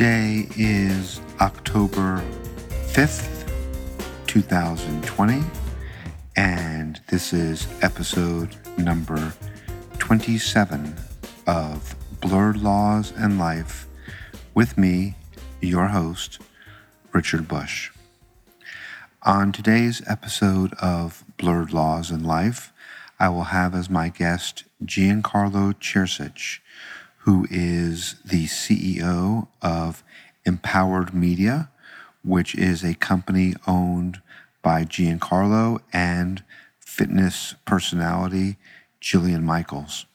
Today is October 5th, 2020, and this is episode number 27 of Blurred Laws and Life with me, your host, Richard Bush. On today's episode of Blurred Laws and Life, I will have as my guest Giancarlo Ciersic, who is the CEO of Empowered Media, which is a company owned by Giancarlo and fitness personality Jillian Michaels.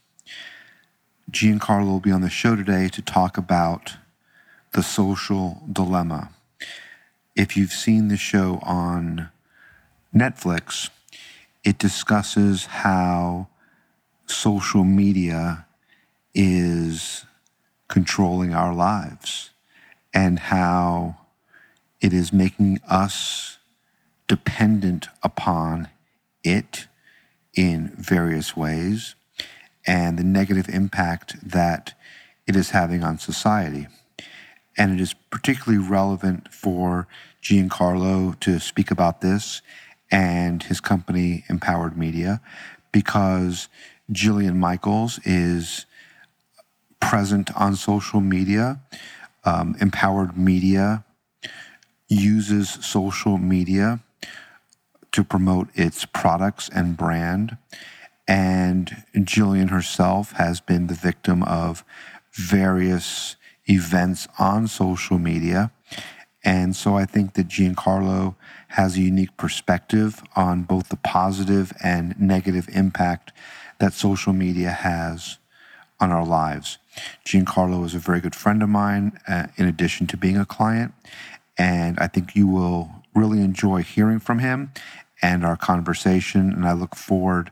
Giancarlo will be on the show today to talk about The Social Dilemma. If you've seen the show on Netflix, it discusses how social media is controlling our lives and how it is making us dependent upon it in various ways and the negative impact that it is having on society. And it is particularly relevant for Giancarlo to speak about this and his company, Empowered Media, because Jillian Michaels is present on social media. Empowered Media uses social media to promote its products and brand. And Jillian herself has been the victim of various events on social media. And so I think that Giancarlo has a unique perspective on both the positive and negative impact that social media has on our lives. Giancarlo is a very good friend of mine, in addition to being a client, and I think you will really enjoy hearing from him and our conversation, and I look forward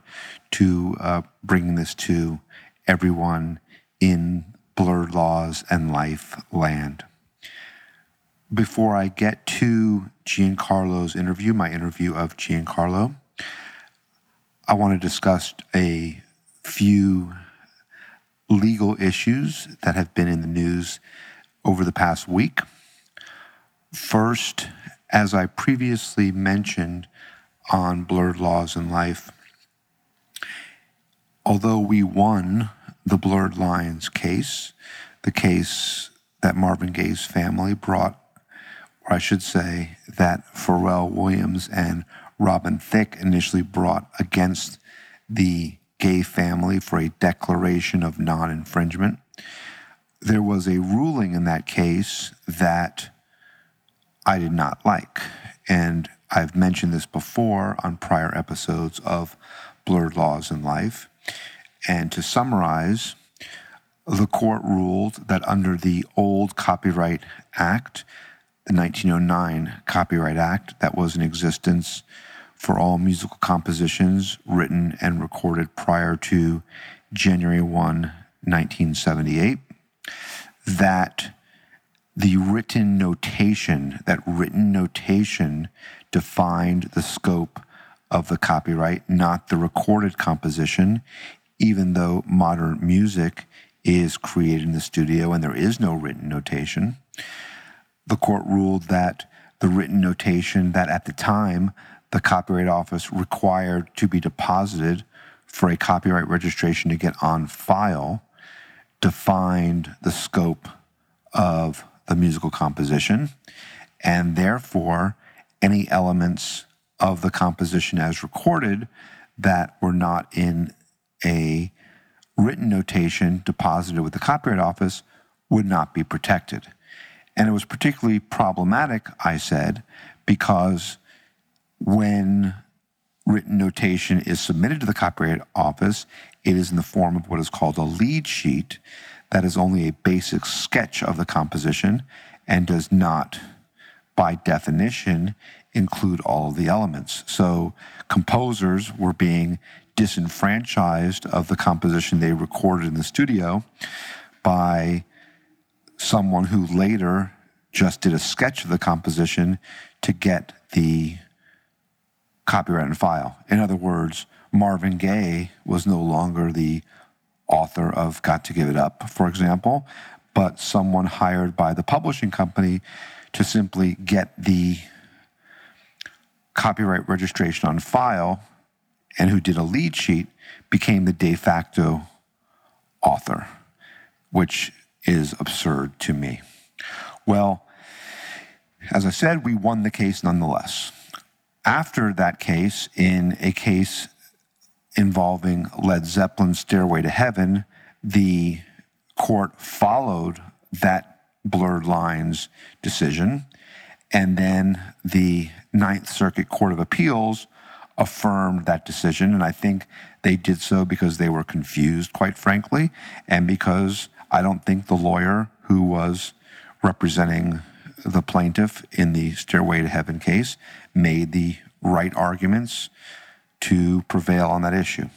to bringing this to everyone in Blurred Laws and Life land. Before I get to Giancarlo's interview, my interview of Giancarlo, I want to discuss a few legal issues that have been in the news over the past week. First, as I previously mentioned on Blurred Laws in Life, although we won the Blurred Lines case, the case that Marvin Gaye's family brought, or I should say that Pharrell Williams and Robin Thicke initially brought against the Gay family for a declaration of non-infringement. There was a ruling in that case that I did not like, and I've mentioned this before on prior episodes of Blurred Laws in Life. And to summarize, the court ruled that under the old Copyright Act, the 1909 Copyright Act that was in existence for all musical compositions written and recorded prior to January 1, 1978, that the written notation, defined the scope of the copyright, not the recorded composition, even though modern music is created in the studio and there is no written notation. The court ruled that the written notation that at the time the Copyright Office required to be deposited for a copyright registration to get on file defined the scope of the musical composition, and therefore any elements of the composition as recorded that were not in a written notation deposited with the Copyright Office would not be protected. And it was particularly problematic, I said, because when written notation is submitted to the Copyright Office, it is in the form of what is called a lead sheet that is only a basic sketch of the composition and does not, by definition, include all of the elements. So composers were being disenfranchised of the composition they recorded in the studio by someone who later just did a sketch of the composition to get the copyright and file. In other words, Marvin Gaye was no longer the author of Got to Give It Up, for example, but someone hired by the publishing company to simply get the copyright registration on file, and who did a lead sheet, became the de facto author, which is absurd to me. Well, as I said, we won the case nonetheless. After that case, in a case involving Led Zeppelin's Stairway to Heaven, the court followed that blurred lines decision, and then the Ninth Circuit Court of Appeals affirmed that decision, and I think they did so because they were confused, quite frankly, and because I don't think the lawyer who was representing the plaintiff in the Stairway to Heaven case made the right arguments to prevail on that issue.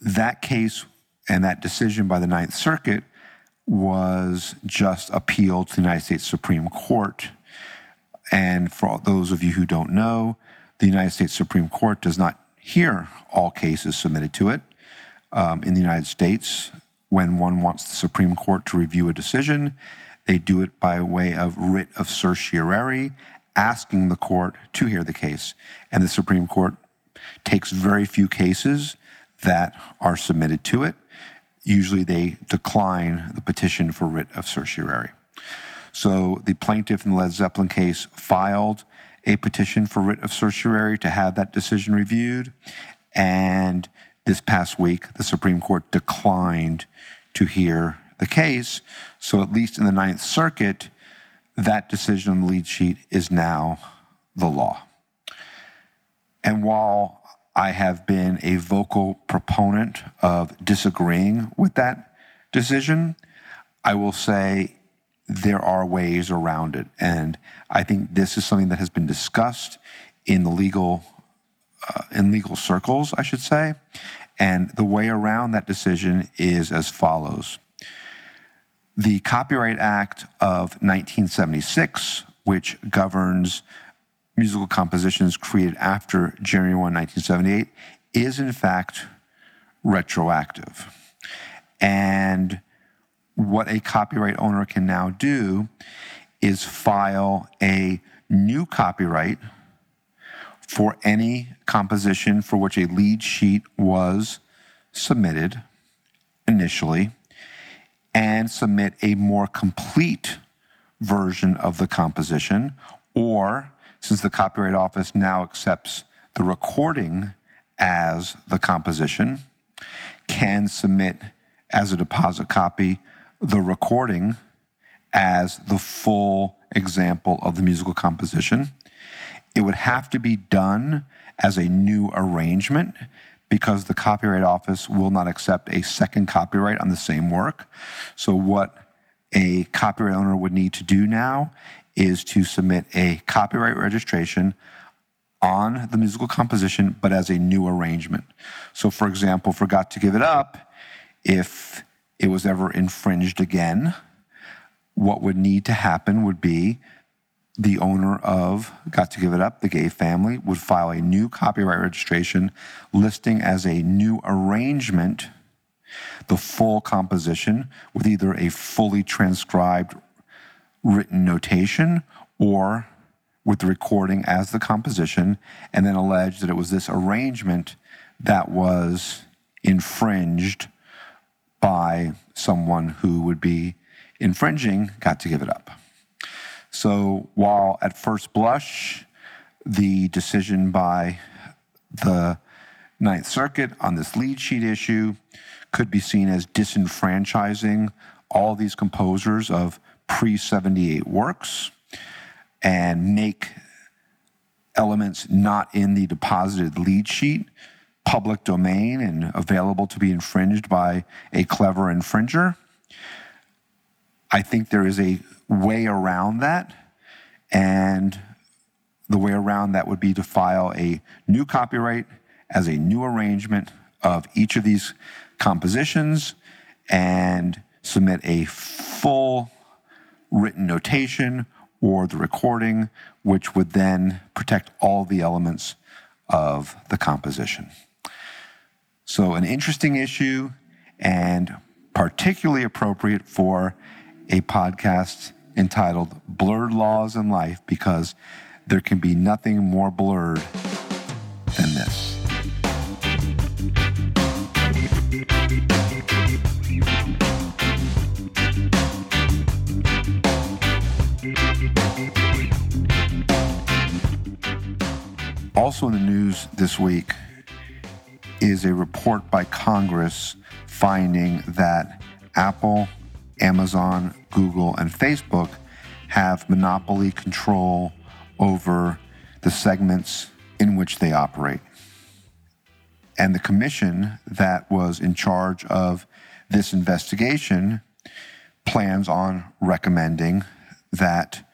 That case and that decision by the Ninth Circuit was just appealed to the United States Supreme Court. And for those of you who don't know, the United States Supreme Court does not hear all cases submitted to it. In the United States, when one wants the Supreme Court to review a decision, they do it by way of writ of certiorari, asking the court to hear the case. And the Supreme Court takes very few cases that are submitted to it. Usually they decline the petition for writ of certiorari. So the plaintiff in the Led Zeppelin case filed a petition for writ of certiorari to have that decision reviewed. And this past week, the Supreme Court declined to hear the case. So at least in the Ninth Circuit, that decision on the lead sheet is now the law. And while I have been a vocal proponent of disagreeing with that decision, I will say there are ways around it. And I think this is something that has been discussed in the legal circles, I should say. And the way around that decision is as follows. The Copyright Act of 1976, which governs musical compositions created after January 1, 1978, is in fact retroactive. And what a copyright owner can now do is file a new copyright for any composition for which a lead sheet was submitted initially, and submit a more complete version of the composition, or, since the Copyright Office now accepts the recording as the composition, can submit as a deposit copy the recording as the full example of the musical composition. It would have to be done as a new arrangement because the Copyright Office will not accept a second copyright on the same work. So what a copyright owner would need to do now is to submit a copyright registration on the musical composition, but as a new arrangement. So for example, for Got to Give It Up, if it was ever infringed again, what would need to happen would be the owner of Got to Give It Up, the Gaye family, would file a new copyright registration listing as a new arrangement the full composition with either a fully transcribed written notation or with the recording as the composition, and then allege that it was this arrangement that was infringed by someone who would be infringing Got to Give It Up. So while at first blush, the decision by the Ninth Circuit on this lead sheet issue could be seen as disenfranchising all these composers of pre-78 works and make elements not in the deposited lead sheet public domain and available to be infringed by a clever infringer. I think there is a way around that, and the way around that would be to file a new copyright as a new arrangement of each of these compositions and submit a full written notation or the recording, which would then protect all the elements of the composition. So an interesting issue and particularly appropriate for a podcast entitled Blurred Laws in Life, because there can be nothing more blurred than this. Also in the news this week is a report by Congress finding that Apple, Amazon, Google, and Facebook have monopoly control over the segments in which they operate. And the commission that was in charge of this investigation plans on recommending that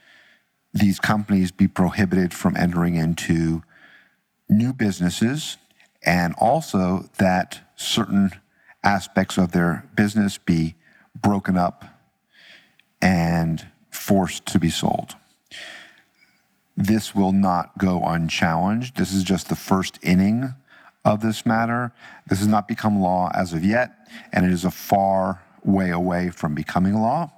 these companies be prohibited from entering into new businesses, and also that certain aspects of their business be broken up and forced to be sold. This will not go unchallenged. This is just the first inning of this matter. This has not become law as of yet, and it is a far way away from becoming law.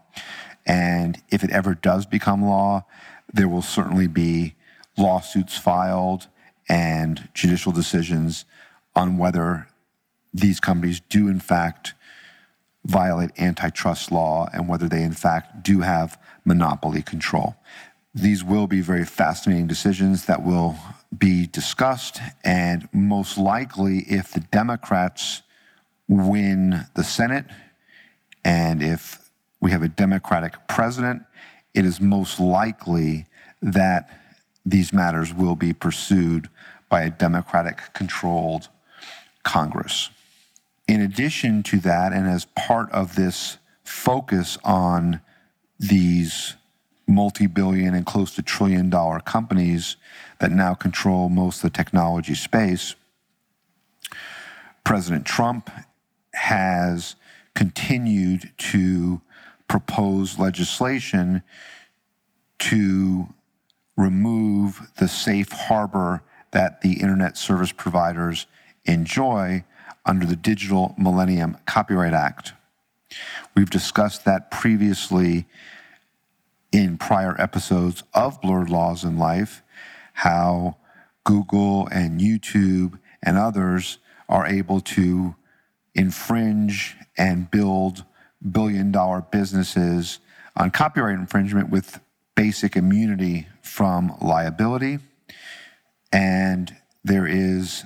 And if it ever does become law, there will certainly be lawsuits filed and judicial decisions on whether these companies do in fact violate antitrust law and whether they in fact do have monopoly control. These will be very fascinating decisions that will be discussed, and most likely if the Democrats win the Senate and if we have a Democratic president, it is most likely that these matters will be pursued by a Democratic-controlled Congress. In addition to that, and as part of this focus on these multi-billion and close to trillion-dollar companies that now control most of the technology space, President Trump has continued to propose legislation to remove the safe harbor that the internet service providers enjoy under the Digital Millennium Copyright Act. We've discussed that previously in prior episodes of Blurred Laws in Life, how Google and YouTube and others are able to infringe and build billion-dollar businesses on copyright infringement with basic immunity from liability. And there is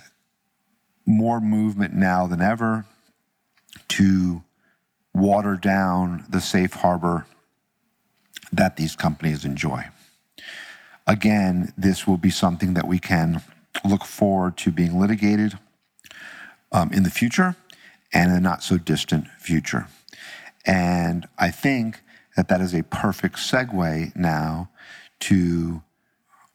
more movement now than ever to water down the safe harbor that these companies enjoy. Again, this will be something that we can look forward to being litigated in the future and in the not so distant future. And I think that is a perfect segue now to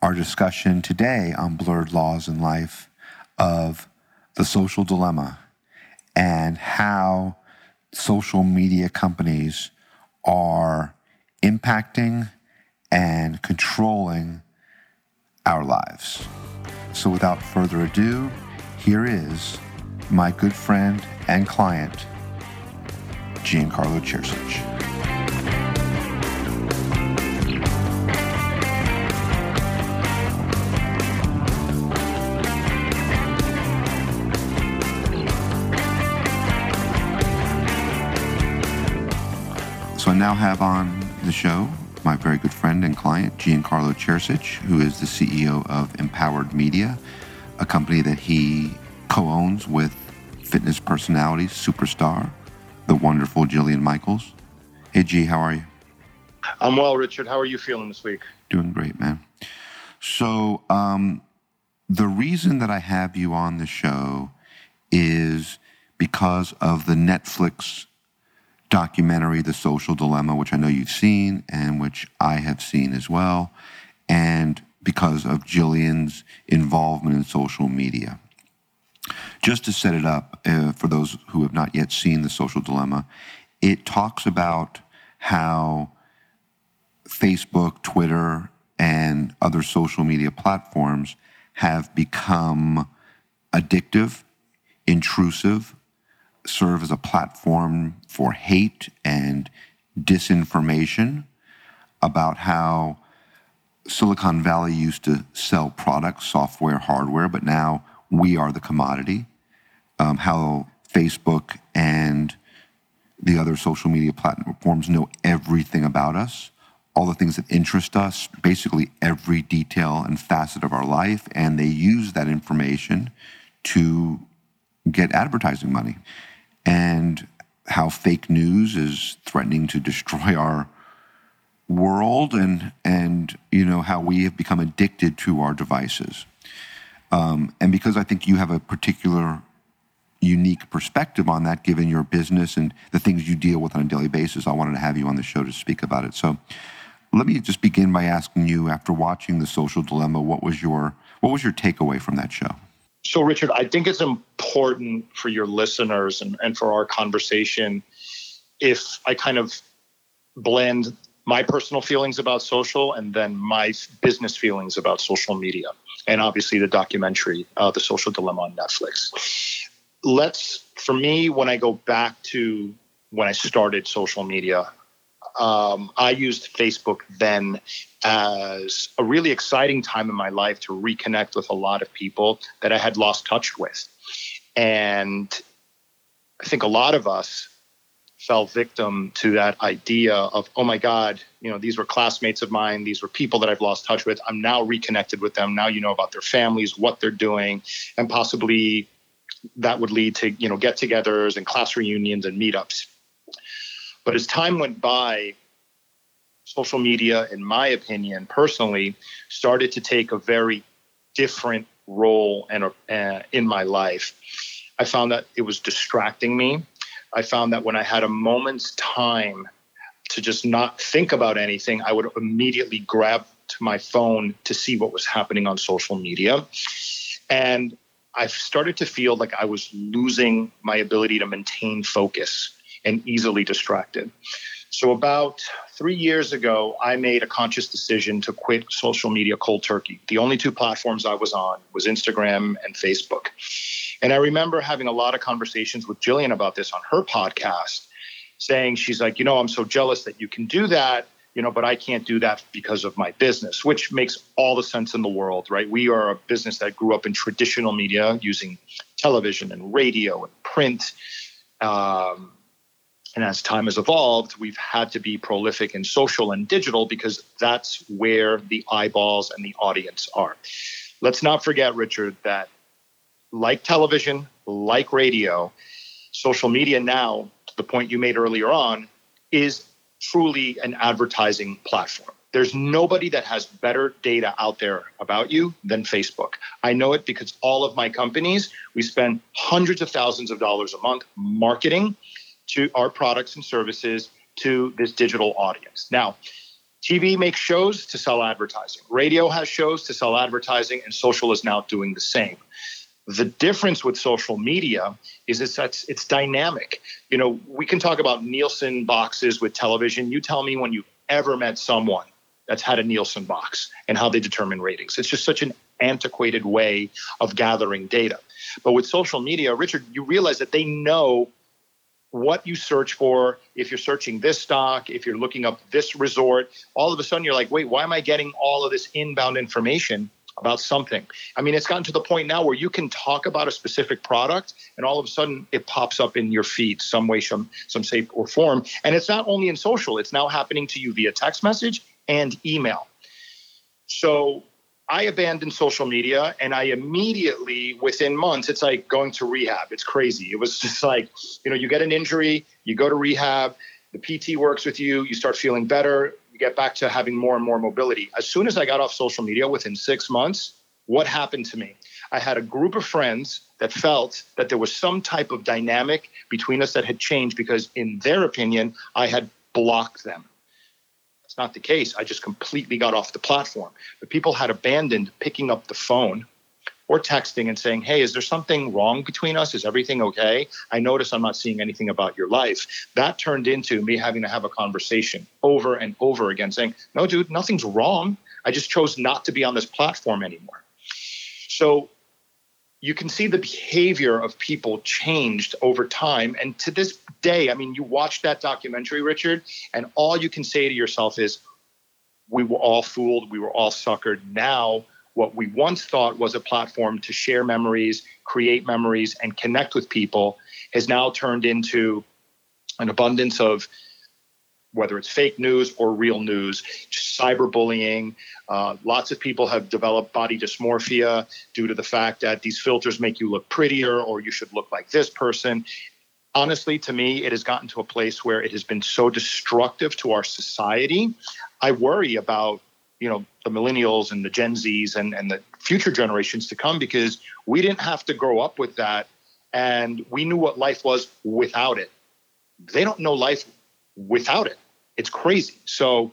our discussion today on Blurred Laws in Life of the social dilemma and how social media companies are impacting and controlling our lives. So without further ado, here is my good friend and client, Giancarlo Ciersic. So I now have on the show my very good friend and client, Giancarlo Ciersic, who is the CEO of Empowered Media, a company that he co-owns with fitness personality superstar, the wonderful Jillian Michaels. Hey, G, how are you? I'm well, Richard. How are you feeling this week? Doing great, man. So the reason that I have you on the show is because of the Netflix documentary, The Social Dilemma, which I know you've seen and which I have seen as well, and because of Jillian's involvement in social media. Just to set it up, for those who have not yet seen The Social Dilemma, it talks about how Facebook, Twitter, and other social media platforms have become addictive, intrusive, serve as a platform for hate and disinformation about how Silicon Valley used to sell products, software, hardware, but now we are the commodity. How Facebook and the other social media platforms know everything about us, all the things that interest us, basically every detail and facet of our life, and they use that information to get advertising money. And how fake news is threatening to destroy our world, and you know how we have become addicted to our devices. And because I think you have a particular unique perspective on that, given your business and the things you deal with on a daily basis, I wanted to have you on the show to speak about it. So let me just begin by asking you, after watching The Social Dilemma, what was your takeaway from that show? So, Richard, I think it's important for your listeners and for our conversation if I kind of blend my personal feelings about social and then my business feelings about social media, and obviously the documentary, The Social Dilemma on Netflix. For me, when I go back to when I started social media, I used Facebook then as a really exciting time in my life to reconnect with a lot of people that I had lost touch with. And I think a lot of us fell victim to that idea of, oh my God, you know, these were classmates of mine. These were people that I've lost touch with. I'm now reconnected with them. Now you know about their families, what they're doing, and possibly that would lead to, you know, get-togethers and class reunions and meetups. But as time went by, social media, in my opinion, personally, started to take a very different role in my life. I found that it was distracting me. I found that when I had a moment's time to just not think about anything, I would immediately grab to my phone to see what was happening on social media. And I've started to feel like I was losing my ability to maintain focus and easily distracted. So about 3 years ago, I made a conscious decision to quit social media cold turkey. The only two platforms I was on was Instagram and Facebook. And I remember having a lot of conversations with Jillian about this on her podcast, saying, she's like, you know, I'm so jealous that you can do that, you know, but I can't do that because of my business, which makes all the sense in the world, right? We are a business that grew up in traditional media using television and radio and print, and as time has evolved, we've had to be prolific in social and digital because that's where the eyeballs and the audience are. Let's not forget, Richard, that like television, like radio, social media now, to the point you made earlier on, is truly an advertising platform. There's nobody that has better data out there about you than Facebook. I know it because all of my companies, we spend hundreds of thousands of dollars a month marketing to our products and services to this digital audience. Now, TV makes shows to sell advertising. Radio has shows to sell advertising, and social is now doing the same. The difference with social media is it's dynamic. You know, we can talk about Nielsen boxes with television. You tell me when you've ever met someone that's had a Nielsen box and how they determine ratings. It's just such an antiquated way of gathering data. But with social media, Richard, you realize that they know what you search for. If you're searching this stock, if you're looking up this resort, all of a sudden you're like, wait, why am I getting all of this inbound information about something? I mean, it's gotten to the point now where you can talk about a specific product and all of a sudden it pops up in your feed some way, some shape or form. And it's not only in social, it's now happening to you via text message and email. So I abandoned social media, and I immediately, within months, it's like going to rehab. It's crazy. It was just like, you know, you get an injury, you go to rehab, the PT works with you, you start feeling better, you get back to having more and more mobility. As soon as I got off social media, within 6 months, what happened to me? I had a group of friends that felt that there was some type of dynamic between us that had changed because, in their opinion, I had blocked them. Not the case. I just completely got off the platform. But people had abandoned picking up the phone or texting and saying, hey, is there something wrong between us? Is everything okay? I notice I'm not seeing anything about your life. That turned into me having to have a conversation over and over again saying, no, dude, nothing's wrong. I just chose not to be on this platform anymore. So you can see the behavior of people changed over time. And to this day, I mean, you watch that documentary, Richard, and all you can say to yourself is, we were all fooled, we were all suckered. Now, what we once thought was a platform to share memories, create memories, and connect with people has now turned into an abundance of, whether it's fake news or real news, cyberbullying. Lots of people have developed body dysmorphia due to the fact that these filters make you look prettier or you should look like this person. Honestly, to me, it has gotten to a place where it has been so destructive to our society. I worry about, you know, the millennials and the Gen Zs and the future generations to come, because we didn't have to grow up with that and we knew what life was without it. They don't know life without it. It's crazy. So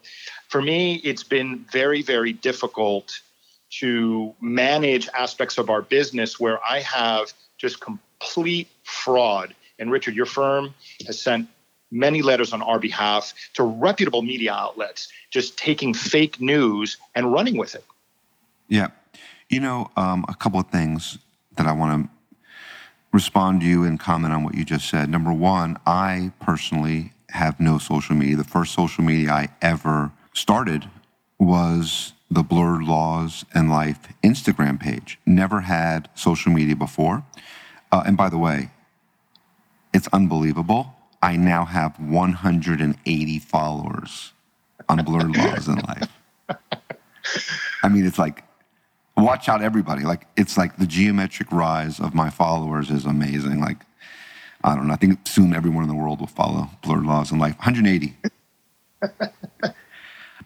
for me, it's been very, very difficult to manage aspects of our business where I have just complete fraud. And Richard, your firm has sent many letters on our behalf to reputable media outlets, just taking fake news and running with it. Yeah. You know, a couple of things that I want to respond to you and comment on what you just said. Number one, I personally have no social media. The first social media I ever started was the Blurred Laws and Life Instagram page. Never had social media before. And by the way, it's unbelievable. I now have 180 followers on Blurred Laws and Life. I mean, it's like, watch out, everybody. Like, it's like the geometric rise of my followers is amazing. Like, I don't know. I think soon everyone in the world will follow Blurred Laws and Life. 180.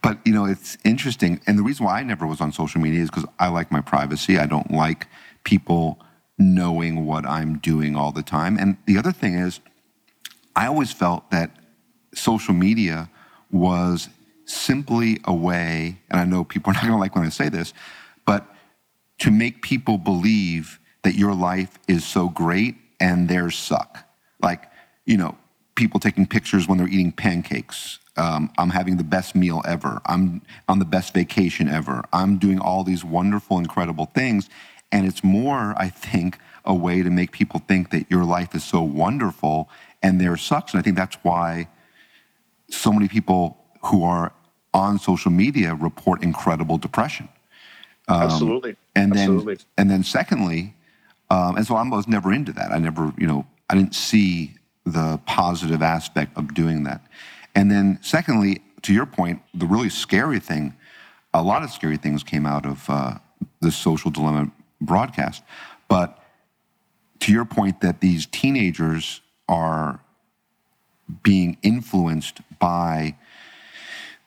But, you know, it's interesting. And the reason why I never was on social media is because I like my privacy. I don't like people knowing what I'm doing all the time. And the other thing is, I always felt that social media was simply a way, and I know people are not going to like when I say this, but to make people believe that your life is so great and theirs suck. Like, you know, people taking pictures when they're eating pancakes. I'm having the best meal ever. I'm on the best vacation ever. I'm doing all these wonderful, incredible things. And it's more, I think, a way to make people think that your life is so wonderful and theirs sucks. And I think that's why so many people who are on social media report incredible depression. Absolutely. And then, absolutely. And then secondly, and so I was never into that. I never, you know, I didn't see the positive aspect of doing that. And then secondly, to your point, the really scary thing, a lot of scary things came out of the Social Dilemma broadcast. But to your point that these teenagers are being influenced by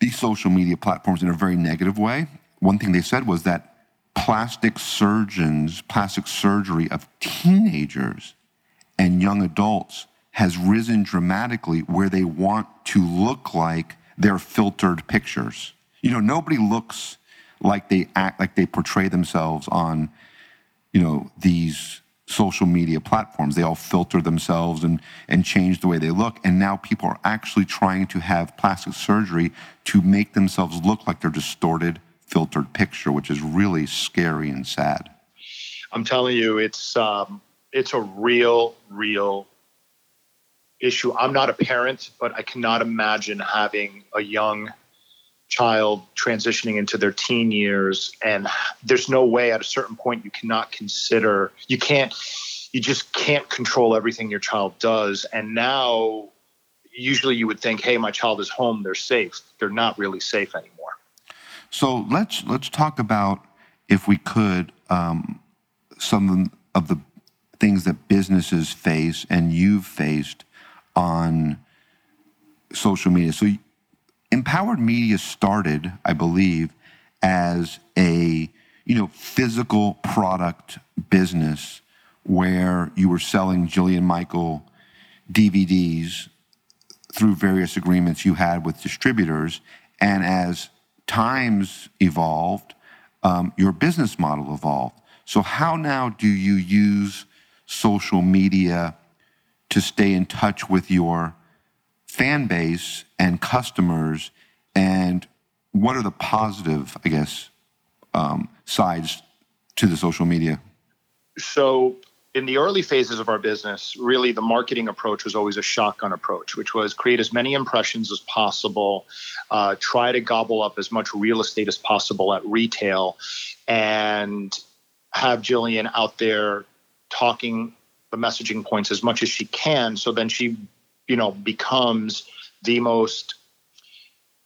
these social media platforms in a very negative way. One thing they said was that plastic surgery of teenagers and young adults has risen dramatically where they want to look like their filtered pictures. You know, nobody looks like they act, like they portray themselves on, you know, these social media platforms. They all filter themselves and change the way they look. And now people are actually trying to have plastic surgery to make themselves look like their distorted, filtered picture, which is really scary and sad. I'm telling you, it's a real, real issue. I'm not a parent, but I cannot imagine having a young child transitioning into their teen years. And there's no way at a certain point you cannot consider, you just can't control everything your child does. And now, usually you would think, hey, my child is home, they're safe. They're not really safe anymore. So let's talk about, if we could, some of the things that businesses face and you've faced on social media. So Empowered Media started, I believe, as a, you know, physical product business where you were selling Jillian Michaels DVDs through various agreements you had with distributors, and as times evolved, your business model evolved. So how now do you use social media to stay in touch with your fan base and customers? And what are the positive, I guess, sides to the social media? So in the early phases of our business, really the marketing approach was always a shotgun approach, which was create as many impressions as possible, try to gobble up as much real estate as possible at retail, and have Jillian out there talking the messaging points as much as she can. So then she, you know, becomes the most,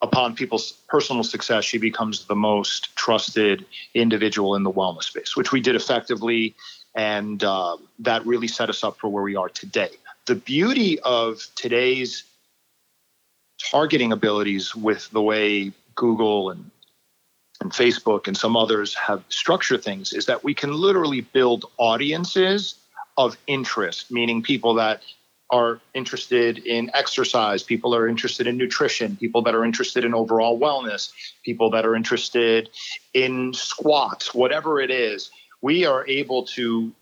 upon people's personal success, she becomes the most trusted individual in the wellness space, which we did effectively. And that really set us up for where we are today. The beauty of today's targeting abilities with the way Google and Facebook and some others have structured things is that we can literally build audiences of interest, meaning people that are interested in exercise, people that are interested in nutrition, people that are interested in overall wellness, people that are interested in squats, whatever it is. We are able to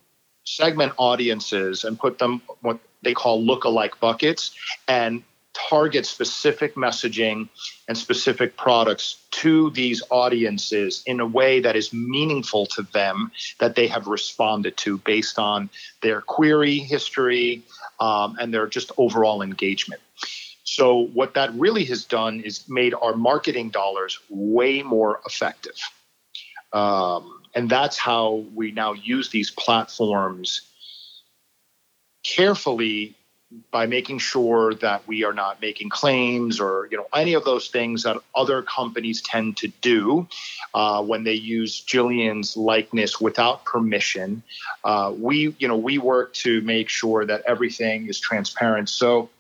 segment audiences and put them what they call look-alike buckets and target specific messaging and specific products to these audiences in a way that is meaningful to them, that they have responded to based on their query history and their just overall engagement. So what that really has done is made our marketing dollars way more effective. And that's how we now use these platforms carefully, by making sure that we are not making claims or, you know, any of those things that other companies tend to do when they use Jillian's likeness without permission. We work to make sure that everything is transparent. So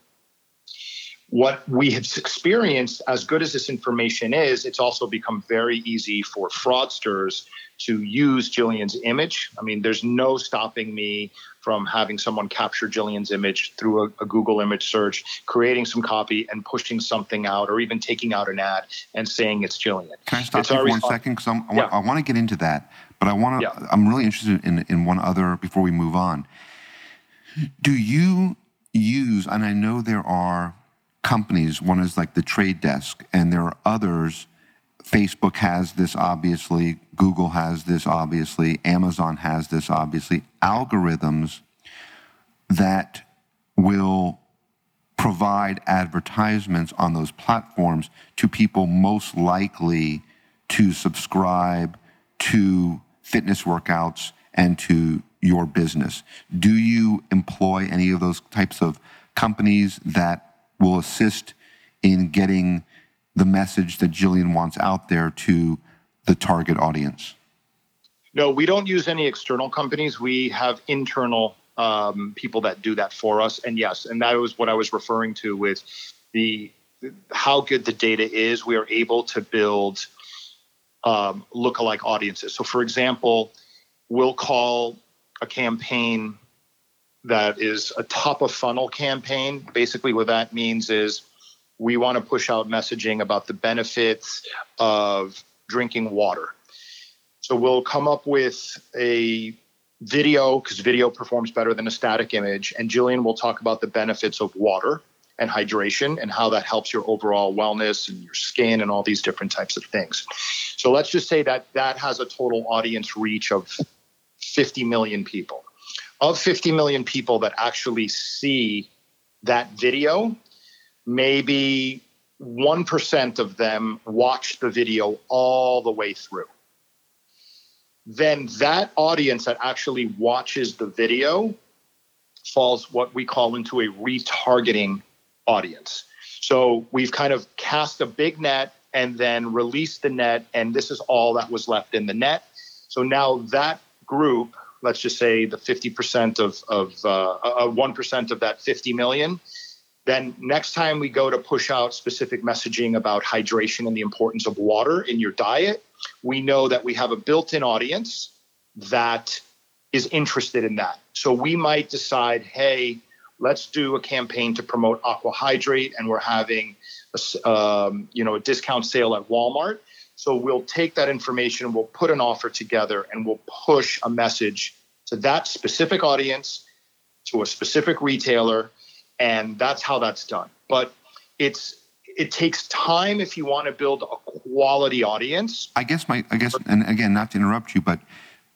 what we have experienced, as good as this information is, it's also become very easy for fraudsters to use Jillian's image. I mean, there's no stopping me from having someone capture Jillian's image through a Google image search, creating some copy and pushing something out, or even taking out an ad and saying it's Jillian. Can I stop you for 1 second? Because I want to get into that, but I'm really interested in one other before we move on. Do you use, and I know there are companies, one is like the Trade Desk, and there are others. Facebook has this, obviously. Google has this, obviously. Amazon has this, obviously. Algorithms that will provide advertisements on those platforms to people most likely to subscribe to fitness workouts and to your business. Do you employ any of those types of companies that will assist in getting the message that Jillian wants out there to the target audience? No, we don't use any external companies. We have internal people that do that for us. And yes, and that was what I was referring to with the how good the data is. We are able to build lookalike audiences. So for example, we'll call a campaign that is a top of funnel campaign. Basically what that means is we want to push out messaging about the benefits of drinking water. So we'll come up with a video, because video performs better than a static image, and Jillian will talk about the benefits of water and hydration and how that helps your overall wellness and your skin and all these different types of things. So let's just say that that has a total audience reach of 50 million people. Of 50 million people that actually see that video, maybe 1% of them watch the video all the way through. Then that audience that actually watches the video falls what we call into a retargeting audience. So we've kind of cast a big net and then released the net, and this is all that was left in the net. So now that group, let's just say the 50% of 1% of that 50 million, then next time we go to push out specific messaging about hydration and the importance of water in your diet, we know that we have a built-in audience that is interested in that. So we might decide, hey, let's do a campaign to promote Aquahydrate, and we're having a discount sale at Walmart. So we'll take that information, we'll put an offer together, and we'll push a message to that specific audience, to a specific retailer. And that's how that's done. But it takes time if you want to build a quality audience. I guess, and again, not to interrupt you, but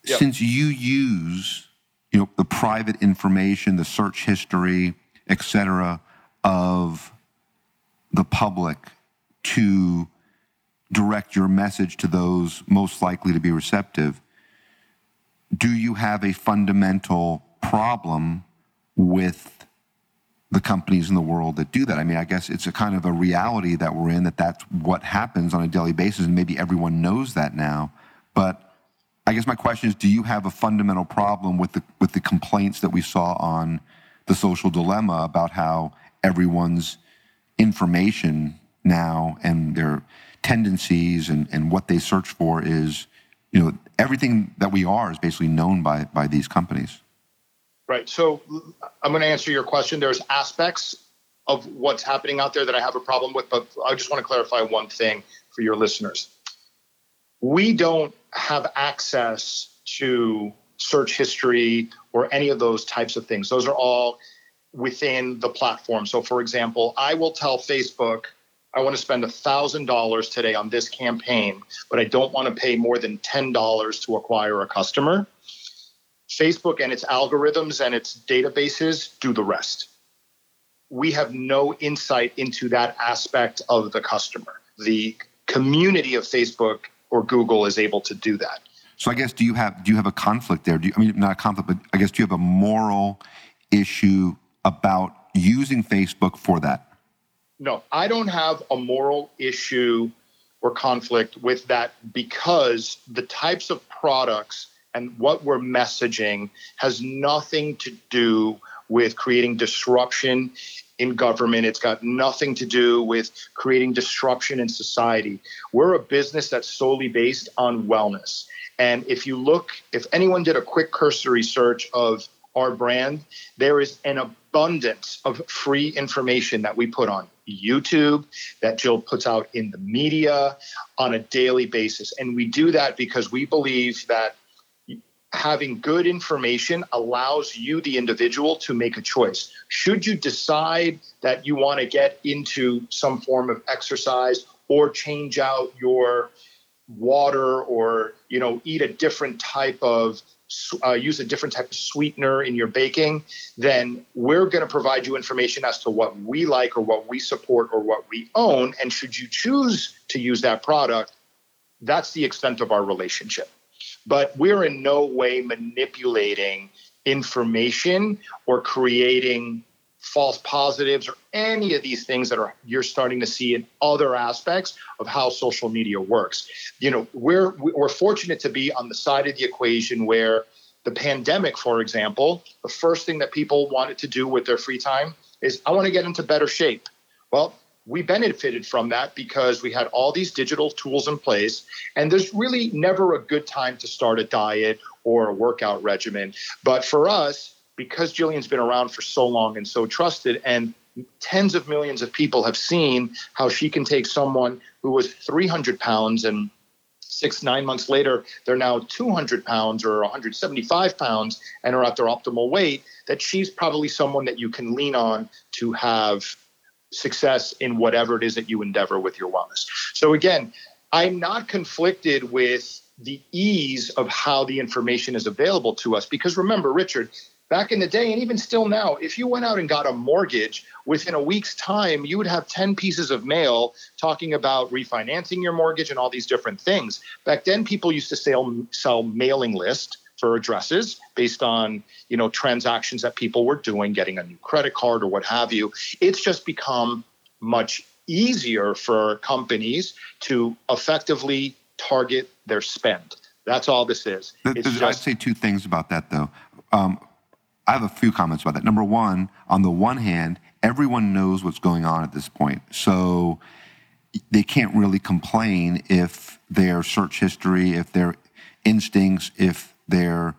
Since you use you know, the private information, the search history, et cetera, of the public to direct your message to those most likely to be receptive, do you have a fundamental problem with the companies in the world that do that? I mean, I guess it's a kind of a reality that we're in, that that's what happens on a daily basis, and maybe everyone knows that now. But I guess my question is, do you have a fundamental problem with the complaints that we saw on The Social Dilemma about how everyone's information now and their tendencies and what they search for is, you know, everything that we are is basically known by these companies? Right. So I'm going to answer your question. There's aspects of what's happening out there that I have a problem with, but I just want to clarify one thing for your listeners. We don't have access to search history or any of those types of things. Those are all within the platform. So, for example, I will tell Facebook, I want to spend $1,000 today on this campaign, but I don't want to pay more than $10 to acquire a customer. Facebook and its algorithms and its databases do the rest. We have no insight into that aspect of the customer. The community of Facebook or Google is able to do that. So I guess, do you have a conflict there? I mean, not a conflict, but I guess, do you have a moral issue about using Facebook for that? No, I don't have a moral issue or conflict with that, because the types of products and what we're messaging has nothing to do with creating disruption in government. It's got nothing to do with creating disruption in society. We're a business that's solely based on wellness. And if you look, if anyone did a quick cursory search of our brand, there is an abundance of free information that we put on YouTube, that Jill puts out in the media on a daily basis. And we do that because we believe that having good information allows you, the individual, to make a choice. Should you decide that you want to get into some form of exercise or change out your water, or, you know, eat a different type of use a different type of sweetener in your baking, then we're going to provide you information as to what we like or what we support or what we own. And should you choose to use that product, that's the extent of our relationship. But we're in no way manipulating information or creating false positives or any of these things that are you're starting to see in other aspects of how social media works. You know, we're fortunate to be on the side of the equation where the pandemic, for example, the first thing that people wanted to do with their free time is, I want to get into better shape. Well, we benefited from that because we had all these digital tools in place, and there's really never a good time to start a diet or a workout regimen. But for us, because Jillian's been around for so long and so trusted, and tens of millions of people have seen how she can take someone who was 300 pounds and 6-9 months later, they're now 200 pounds or 175 pounds and are at their optimal weight, that she's probably someone that you can lean on to have success in whatever it is that you endeavor with your wellness. So again, I'm not conflicted with the ease of how the information is available to us, because remember, Richard, back in the day, and even still now, if you went out and got a mortgage, within a week's time, you would have 10 pieces of mail talking about refinancing your mortgage and all these different things. Back then, people used to sell mailing lists for addresses based on, you know, transactions that people were doing, getting a new credit card or what have you. It's just become much easier for companies to effectively target their spend. That's all this is. I'd say two things about that, though. I have a few comments about that. Number one, on the one hand, everyone knows what's going on at this point. So they can't really complain if their search history, if their instincts, if their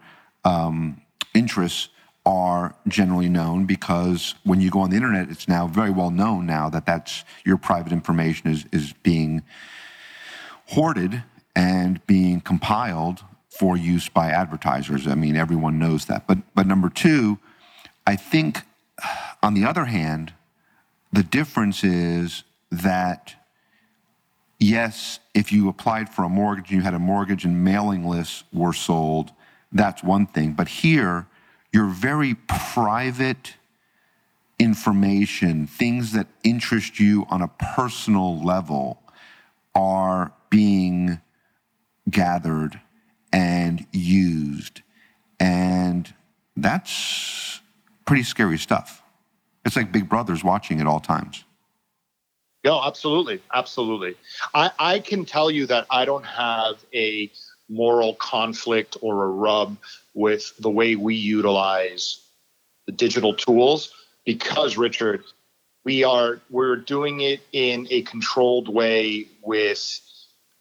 interests are generally known, because when you go on the internet, it's now very well known now that that's your private information is being hoarded and being compiled for use by advertisers. I mean, everyone knows that. But number two, I think, on the other hand, the difference is that, yes, if you applied for a mortgage, you had a mortgage and mailing lists were sold, that's one thing. But here, your very private information, things that interest you on a personal level, are being gathered and used. And that's pretty scary stuff. It's like Big Brother's watching at all times. No, absolutely. Absolutely. I can tell you that I don't have a moral conflict or a rub with the way we utilize the digital tools because, Richard, we're doing it in a controlled way with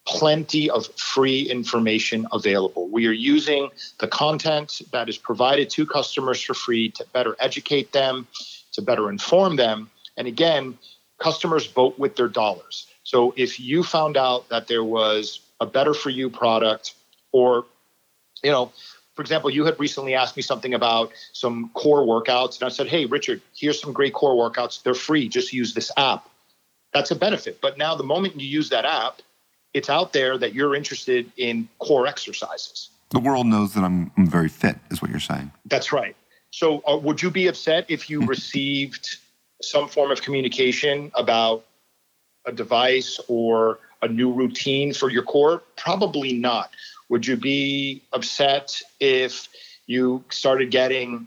plenty of free information available. We are using the content that is provided to customers for free to better educate them, to better inform them. And again, customers vote with their dollars. So if you found out that there was a better for you product, or, you know, for example, you had recently asked me something about some core workouts, and I said, hey, Richard, here's some great core workouts. They're free. Just use this app. That's a benefit. But now the moment you use that app, it's out there that you're interested in core exercises. The world knows that I'm very fit, is what you're saying. That's right. So would you be upset if you received some form of communication about a device or a new routine for your core? Probably not. Would you be upset if you started getting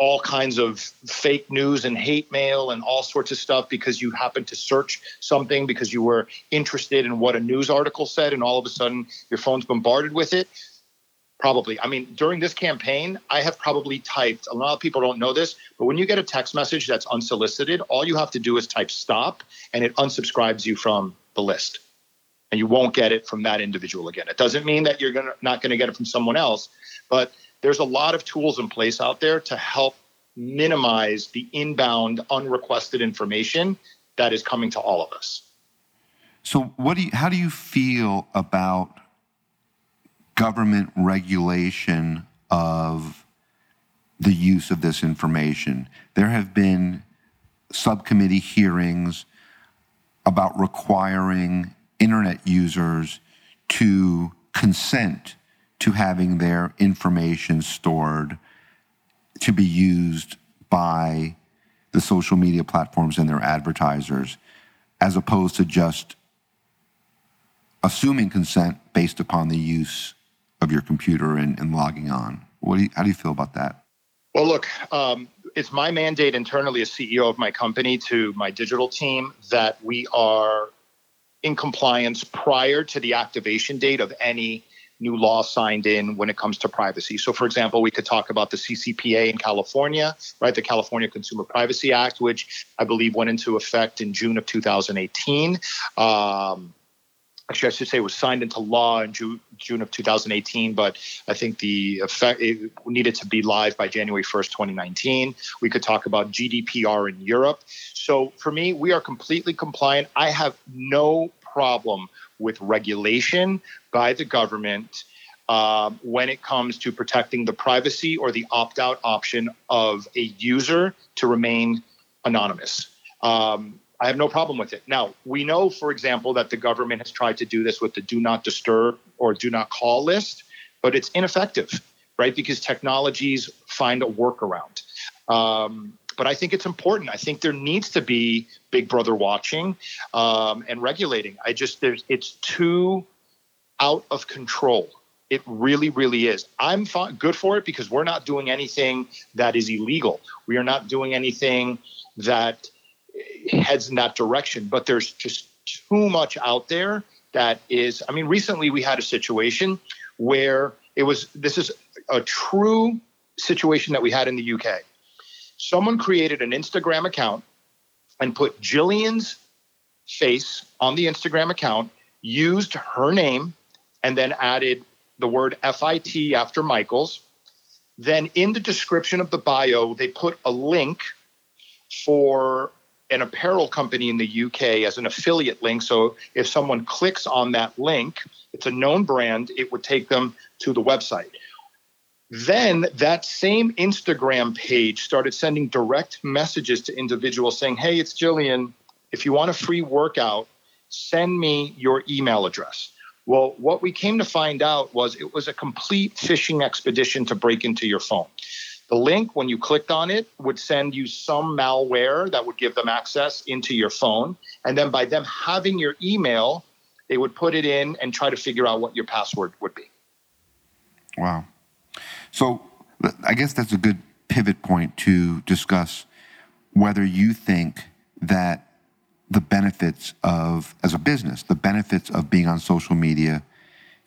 all kinds of fake news and hate mail and all sorts of stuff because you happened to search something because you were interested in what a news article said, and all of a sudden your phone's bombarded with it? Probably. I mean, during this campaign, I have probably typed, a lot of people don't know this, but when you get a text message that's unsolicited, all you have to do is type stop, and it unsubscribes you from the list. And you won't get it from that individual again. It doesn't mean that you're not going to get it from someone else, but there's a lot of tools in place out there to help minimize the inbound, unrequested information that is coming to all of us. So how do you feel about government regulation of the use of this information? There have been subcommittee hearings about requiring internet users to consent to having their information stored to be used by the social media platforms and their advertisers, as opposed to just assuming consent based upon the use of your computer and logging on. How do you feel about that? Well, look, it's my mandate internally as CEO of my company to my digital team that we are in compliance prior to the activation date of any new law signed in when it comes to privacy. So, for example, we could talk about the CCPA in California, right? The California Consumer Privacy Act, which I believe went into effect in June of 2018. Actually, I should say it was signed into law in June of 2018, but I think the effect it needed to be live by January 1st, 2019. We could talk about GDPR in Europe. So for me, we are completely compliant. I have no problem with regulation by the government when it comes to protecting the privacy or the opt-out option of a user to remain anonymous. I have no problem with it. Now, we know, for example, that the government has tried to do this with the do not disturb or do not call list, but it's ineffective, right? Because technologies find a workaround. But I think it's important. I think there needs to be Big Brother watching and regulating. It's too out of control. It really, really is. I'm good for it because we're not doing anything that is illegal. We are not doing anything that heads in that direction, but there's just too much out there that is, I mean, recently we had a situation where this is a true situation that we had in the UK. Someone created an Instagram account and put Jillian's face on the Instagram account, used her name, and then added the word FIT after Michaels. Then in the description of the bio, they put a link for an apparel company in the UK as an affiliate link. So if someone clicks on that link, it's a known brand, it would take them to the website. Then that same Instagram page started sending direct messages to individuals saying, hey, it's Jillian. If you want a free workout, send me your email address. Well, what we came to find out was it was a complete phishing expedition to break into your phone. The link, when you clicked on it, would send you some malware that would give them access into your phone. And then by them having your email, they would put it in and try to figure out what your password would be. Wow. So I guess that's a good pivot point to discuss whether you think that the benefits of, as a business, the benefits of being on social media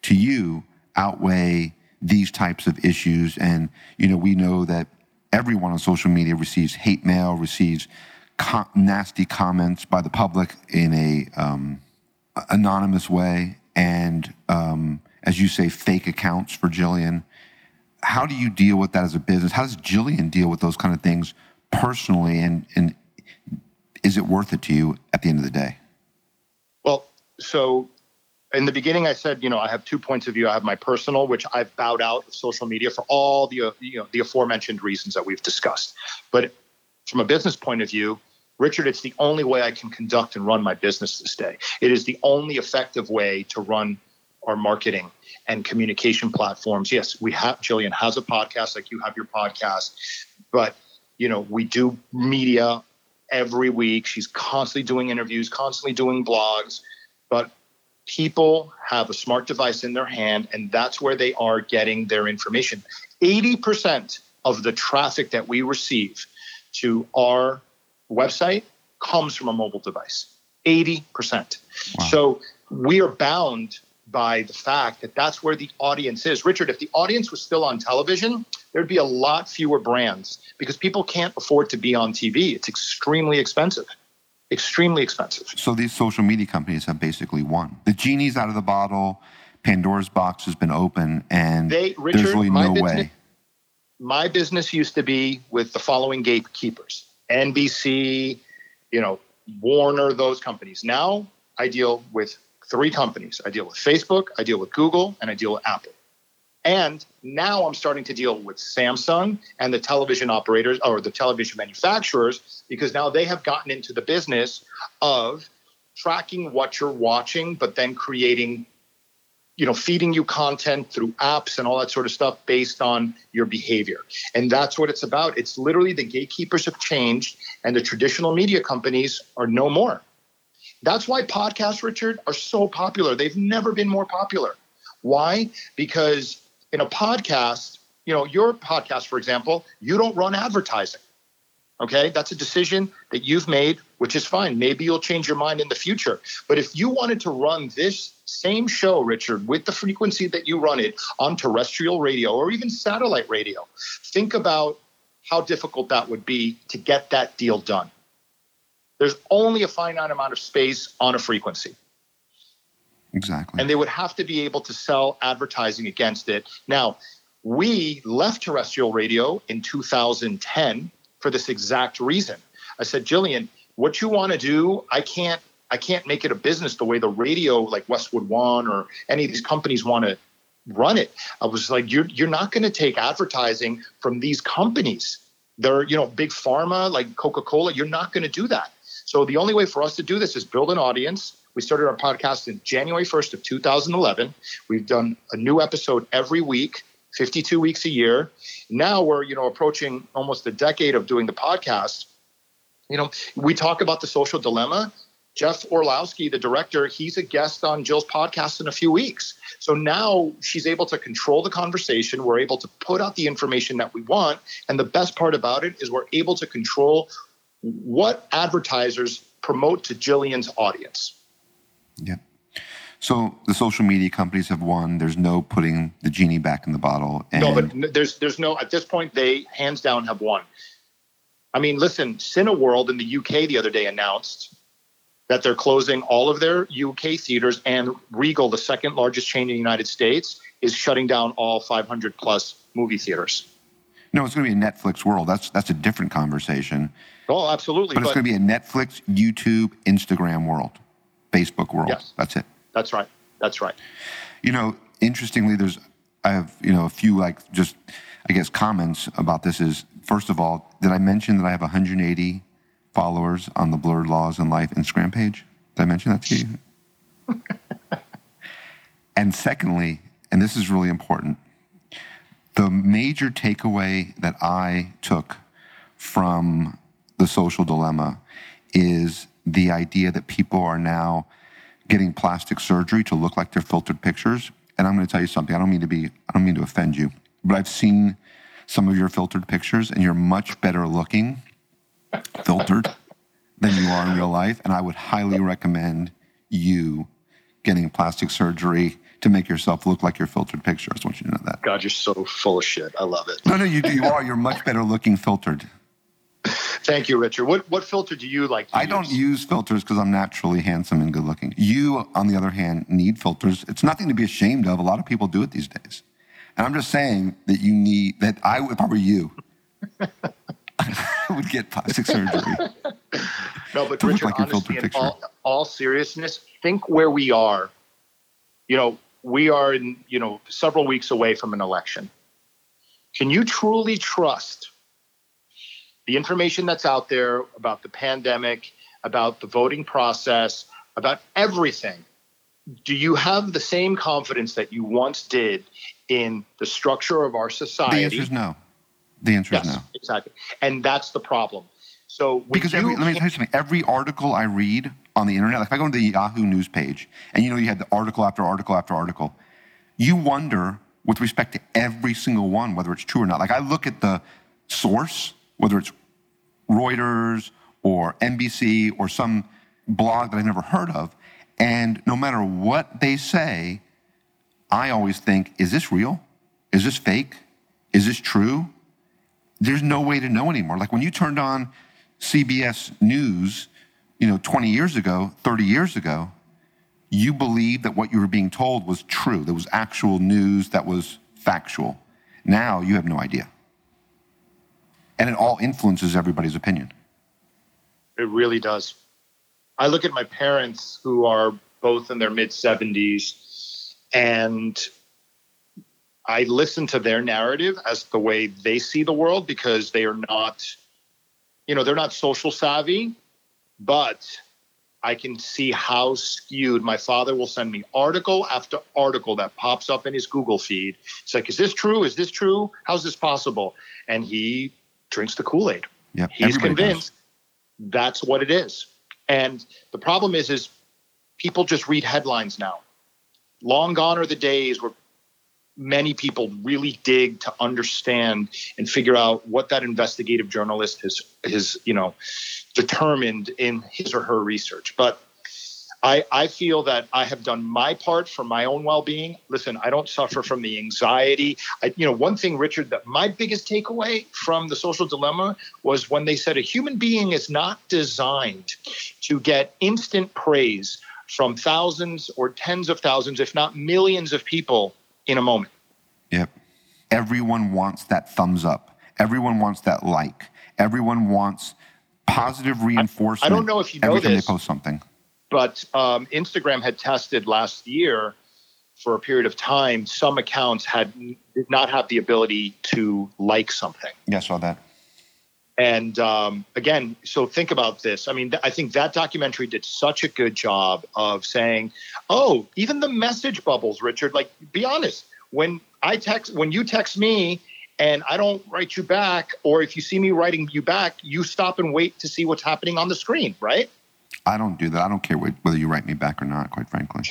to you outweigh these types of issues. And, you know, we know that everyone on social media receives hate mail, receives nasty comments by the public in a anonymous way. And as you say, fake accounts for Jillian. How do you deal with that as a business? How does Jillian deal with those kind of things personally? And is it worth it to you at the end of the day? Well, so in the beginning, I said, you know, I have two points of view. I have my personal, which I've bowed out of social media for all the, you know, the aforementioned reasons that we've discussed. But from a business point of view, Richard, it's the only way I can conduct and run my business this day. It is the only effective way to run our marketing and communication platforms. Yes, we have, Jillian has a podcast, like you have your podcast, but, you know, we do media every week. She's constantly doing interviews, constantly doing blogs, but people have a smart device in their hand, and that's where they are getting their information. 80% of the traffic that we receive to our website comes from a mobile device, 80%. Wow. So we are bound by the fact that that's where the audience is. Richard, if the audience was still on television, there'd be a lot fewer brands because people can't afford to be on TV. It's extremely expensive, extremely expensive. So these social media companies have basically won. The genie's out of the bottle. Pandora's box has been open, and Richard, there's really no way. My business used to be with the following gatekeepers: NBC, you know, Warner, those companies. Now I deal with three companies. I deal with Facebook, I deal with Google, and I deal with Apple. And now I'm starting to deal with Samsung and the television operators or the television manufacturers, because now they have gotten into the business of tracking what you're watching, but then creating, you know, feeding you content through apps and all that sort of stuff based on your behavior. And that's what it's about. It's literally the gatekeepers have changed and the traditional media companies are no more. That's why podcasts, Richard, are so popular. They've never been more popular. Why? Because in a podcast, you know, your podcast, for example, you don't run advertising. Okay? That's a decision that you've made, which is fine. Maybe you'll change your mind in the future. But if you wanted to run this same show, Richard, with the frequency that you run it on terrestrial radio or even satellite radio, think about how difficult that would be to get that deal done. There's only a finite amount of space on a frequency. Exactly. And they would have to be able to sell advertising against it. Now, we left terrestrial radio in 2010 for this exact reason. I said, Jillian, what you want to do, I can't make it a business the way the radio, like Westwood One or any of these companies want to run it. I was like, you're not going to take advertising from these companies. They're, you know, big pharma like Coca-Cola. You're not going to do that. So the only way for us to do this is build an audience. We started our podcast in January 1st of 2011. We've done a new episode every week, 52 weeks a year. Now we're, you know, approaching almost a decade of doing the podcast. You know, we talk about The Social Dilemma. Jeff Orlowski, the director, he's a guest on Jill's podcast in a few weeks. So now she's able to control the conversation. We're able to put out the information that we want. And the best part about it is we're able to control what advertisers promote to Jillian's audience. Yeah. So the social media companies have won. There's no putting the genie back in the bottle. And no, but there's no, at this point, they hands down have won. I mean, listen, Cineworld in the UK the other day announced that they're closing all of their UK theaters, and Regal, the second largest chain in the United States, is shutting down all 500 plus movie theaters. No, it's going to be a Netflix world. That's a different conversation. Oh, absolutely. But it's going to be a Netflix, YouTube, Instagram world, Facebook world. Yes, that's it. That's right. That's right. You know, interestingly, I have a few comments about this is, first of all, did I mention that I have 180 followers on the Blurred Laws in Life Instagram page? Did I mention that to you? And secondly, and this is really important, The major takeaway that I took from The Social Dilemma is the idea that people are now getting plastic surgery to look like their filtered pictures. And I'm going to tell you something. I don't mean to offend you, but I've seen some of your filtered pictures, and you're much better looking filtered than you are in real life. And I would highly recommend you getting plastic surgery to make yourself look like your filtered picture. I just want you to know that. God, you're so full of shit. I love it. No, you are. You're much better looking filtered. Thank you, Richard. What filter do you like to use? I don't use filters because I'm naturally handsome and good looking. You, on the other hand, need filters. It's nothing to be ashamed of. A lot of people do it these days. And I'm just saying that you need, that I, if I were you, I would get plastic surgery. No, but Richard, like honestly, in all seriousness, think where we are. You know, we are, several weeks away from an election. Can you truly trust the information that's out there about the pandemic, about the voting process, about everything? Do you have the same confidence that you once did in the structure of our society? The answer is no. Yes, exactly. And that's the problem. So because let me tell you something. Every article I read on the internet, like if I go into the Yahoo News page, and you had the article after article after article, you wonder with respect to every single one whether it's true or not. Like I look at the source, whether it's Reuters or NBC or some blog that I've never heard of, and no matter what they say, I always think, is this real? Is this fake? Is this true? There's no way to know anymore. Like when you turned on CBS News, 20 years ago, 30 years ago, you believed that what you were being told was true. There was actual news that was factual. Now you have no idea. And it all influences everybody's opinion. It really does. I look at my parents who are both in their mid-70s, and I listen to their narrative as the way they see the world because they are not, they're not social savvy, but I can see how skewed. My father will send me article after article that pops up in his Google feed. It's like, is this true? Is this true? How's this possible? And he drinks the Kool-Aid. Yep, he's convinced that's what it is. And the problem is people just read headlines now. Long gone are the days where many people really dig to understand and figure out what that investigative journalist has determined in his or her research. But I feel that I have done my part for my own well-being. Listen, I don't suffer from the anxiety. One thing, Richard, that my biggest takeaway from The Social Dilemma was when they said a human being is not designed to get instant praise from thousands or tens of thousands, if not millions of people in a moment. Yep. Everyone wants that thumbs up. Everyone wants that like. Everyone wants positive reinforcement. I don't know if you know every time they post something. But Instagram had tested last year for a period of time. Some accounts did not have the ability to like something. Yeah, I saw that. And again, so think about this. I mean, I think that documentary did such a good job of saying, oh, even the message bubbles, Richard, like be honest, when you text me and I don't write you back, or if you see me writing you back, you stop and wait to see what's happening on the screen, right? I don't do that. I don't care whether you write me back or not, quite frankly.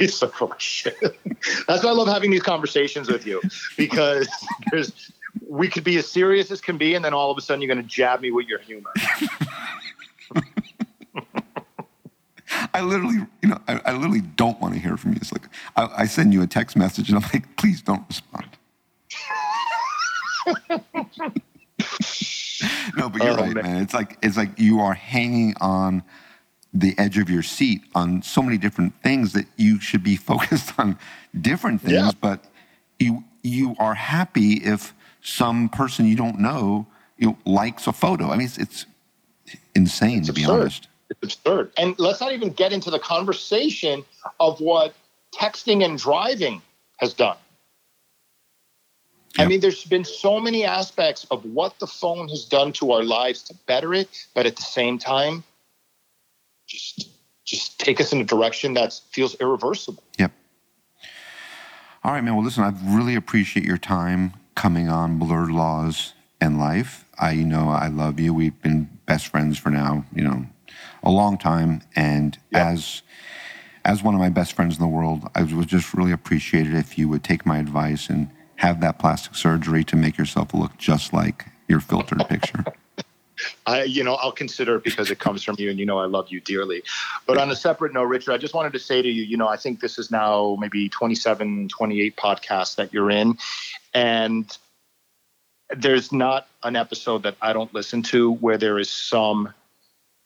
It's so full of shit. That's why I love having these conversations with you, because we could be as serious as can be, and then all of a sudden you're going to jab me with your humor. I literally, I literally don't want to hear from you. It's like I send you a text message, and I'm like, please don't respond. No, but you're right, man. It's like you are hanging on the edge of your seat on so many different things that you should be focused on different things, yeah. But you are happy if some person you don't know likes a photo. I mean, it's insane, to be honest. It's absurd. And let's not even get into the conversation of what texting and driving has done. Yep. I mean, there's been so many aspects of what the phone has done to our lives to better it, but at the same time, just take us in a direction that feels irreversible. Yep. All right, man. Well, listen, I really appreciate your time. coming on Blurred Laws and Life. I love you. We've been best friends for now, a long time. And as one of my best friends in the world, I would just really appreciate it if you would take my advice and have that plastic surgery to make yourself look just like your filtered picture. I'll consider it because it comes from you, and I love you dearly. But on a separate note, Richard, I just wanted to say to you, I think this is now maybe 27, 28 podcasts that you're in, and there's not an episode that I don't listen to where there is some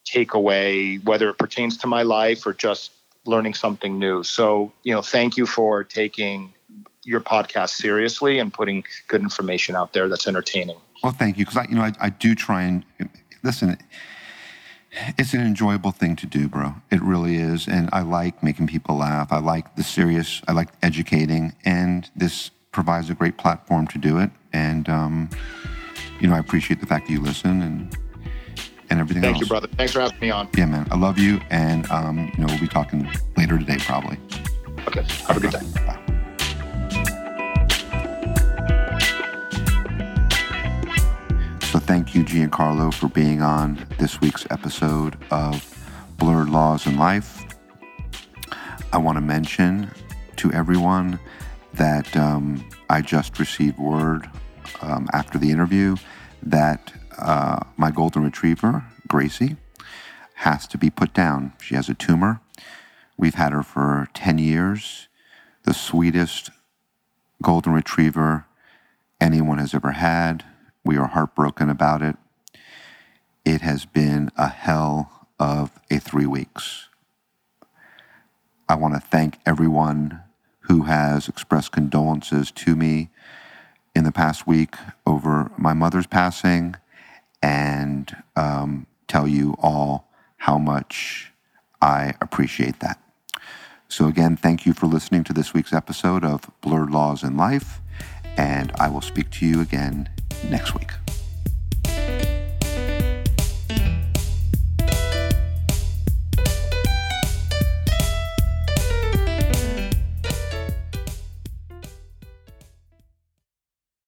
takeaway, whether it pertains to my life or just learning something new. So, thank you for taking your podcast seriously and putting good information out there that's entertaining. Well, thank you, because I do try and listen. It's an enjoyable thing to do, bro. It really is, and I like making people laugh. I like the serious. I like educating, and this provides a great platform to do it. And I appreciate the fact that you listen and everything. Thank you, brother. Thanks for having me on. Yeah, man. I love you, and we'll be talking later today, probably. Okay. Have a good day. Bye. So thank you, Giancarlo, for being on this week's episode of Blurred Laws in Life. I want to mention to everyone that I just received word after the interview that my golden retriever, Gracie, has to be put down. She has a tumor. We've had her for 10 years. The sweetest golden retriever anyone has ever had. We are heartbroken about it. It has been a hell of a 3 weeks. I want to thank everyone who has expressed condolences to me in the past week over my mother's passing, and tell you all how much I appreciate that. So again, thank you for listening to this week's episode of Blurred Laws in Life, and I will speak to you again next week.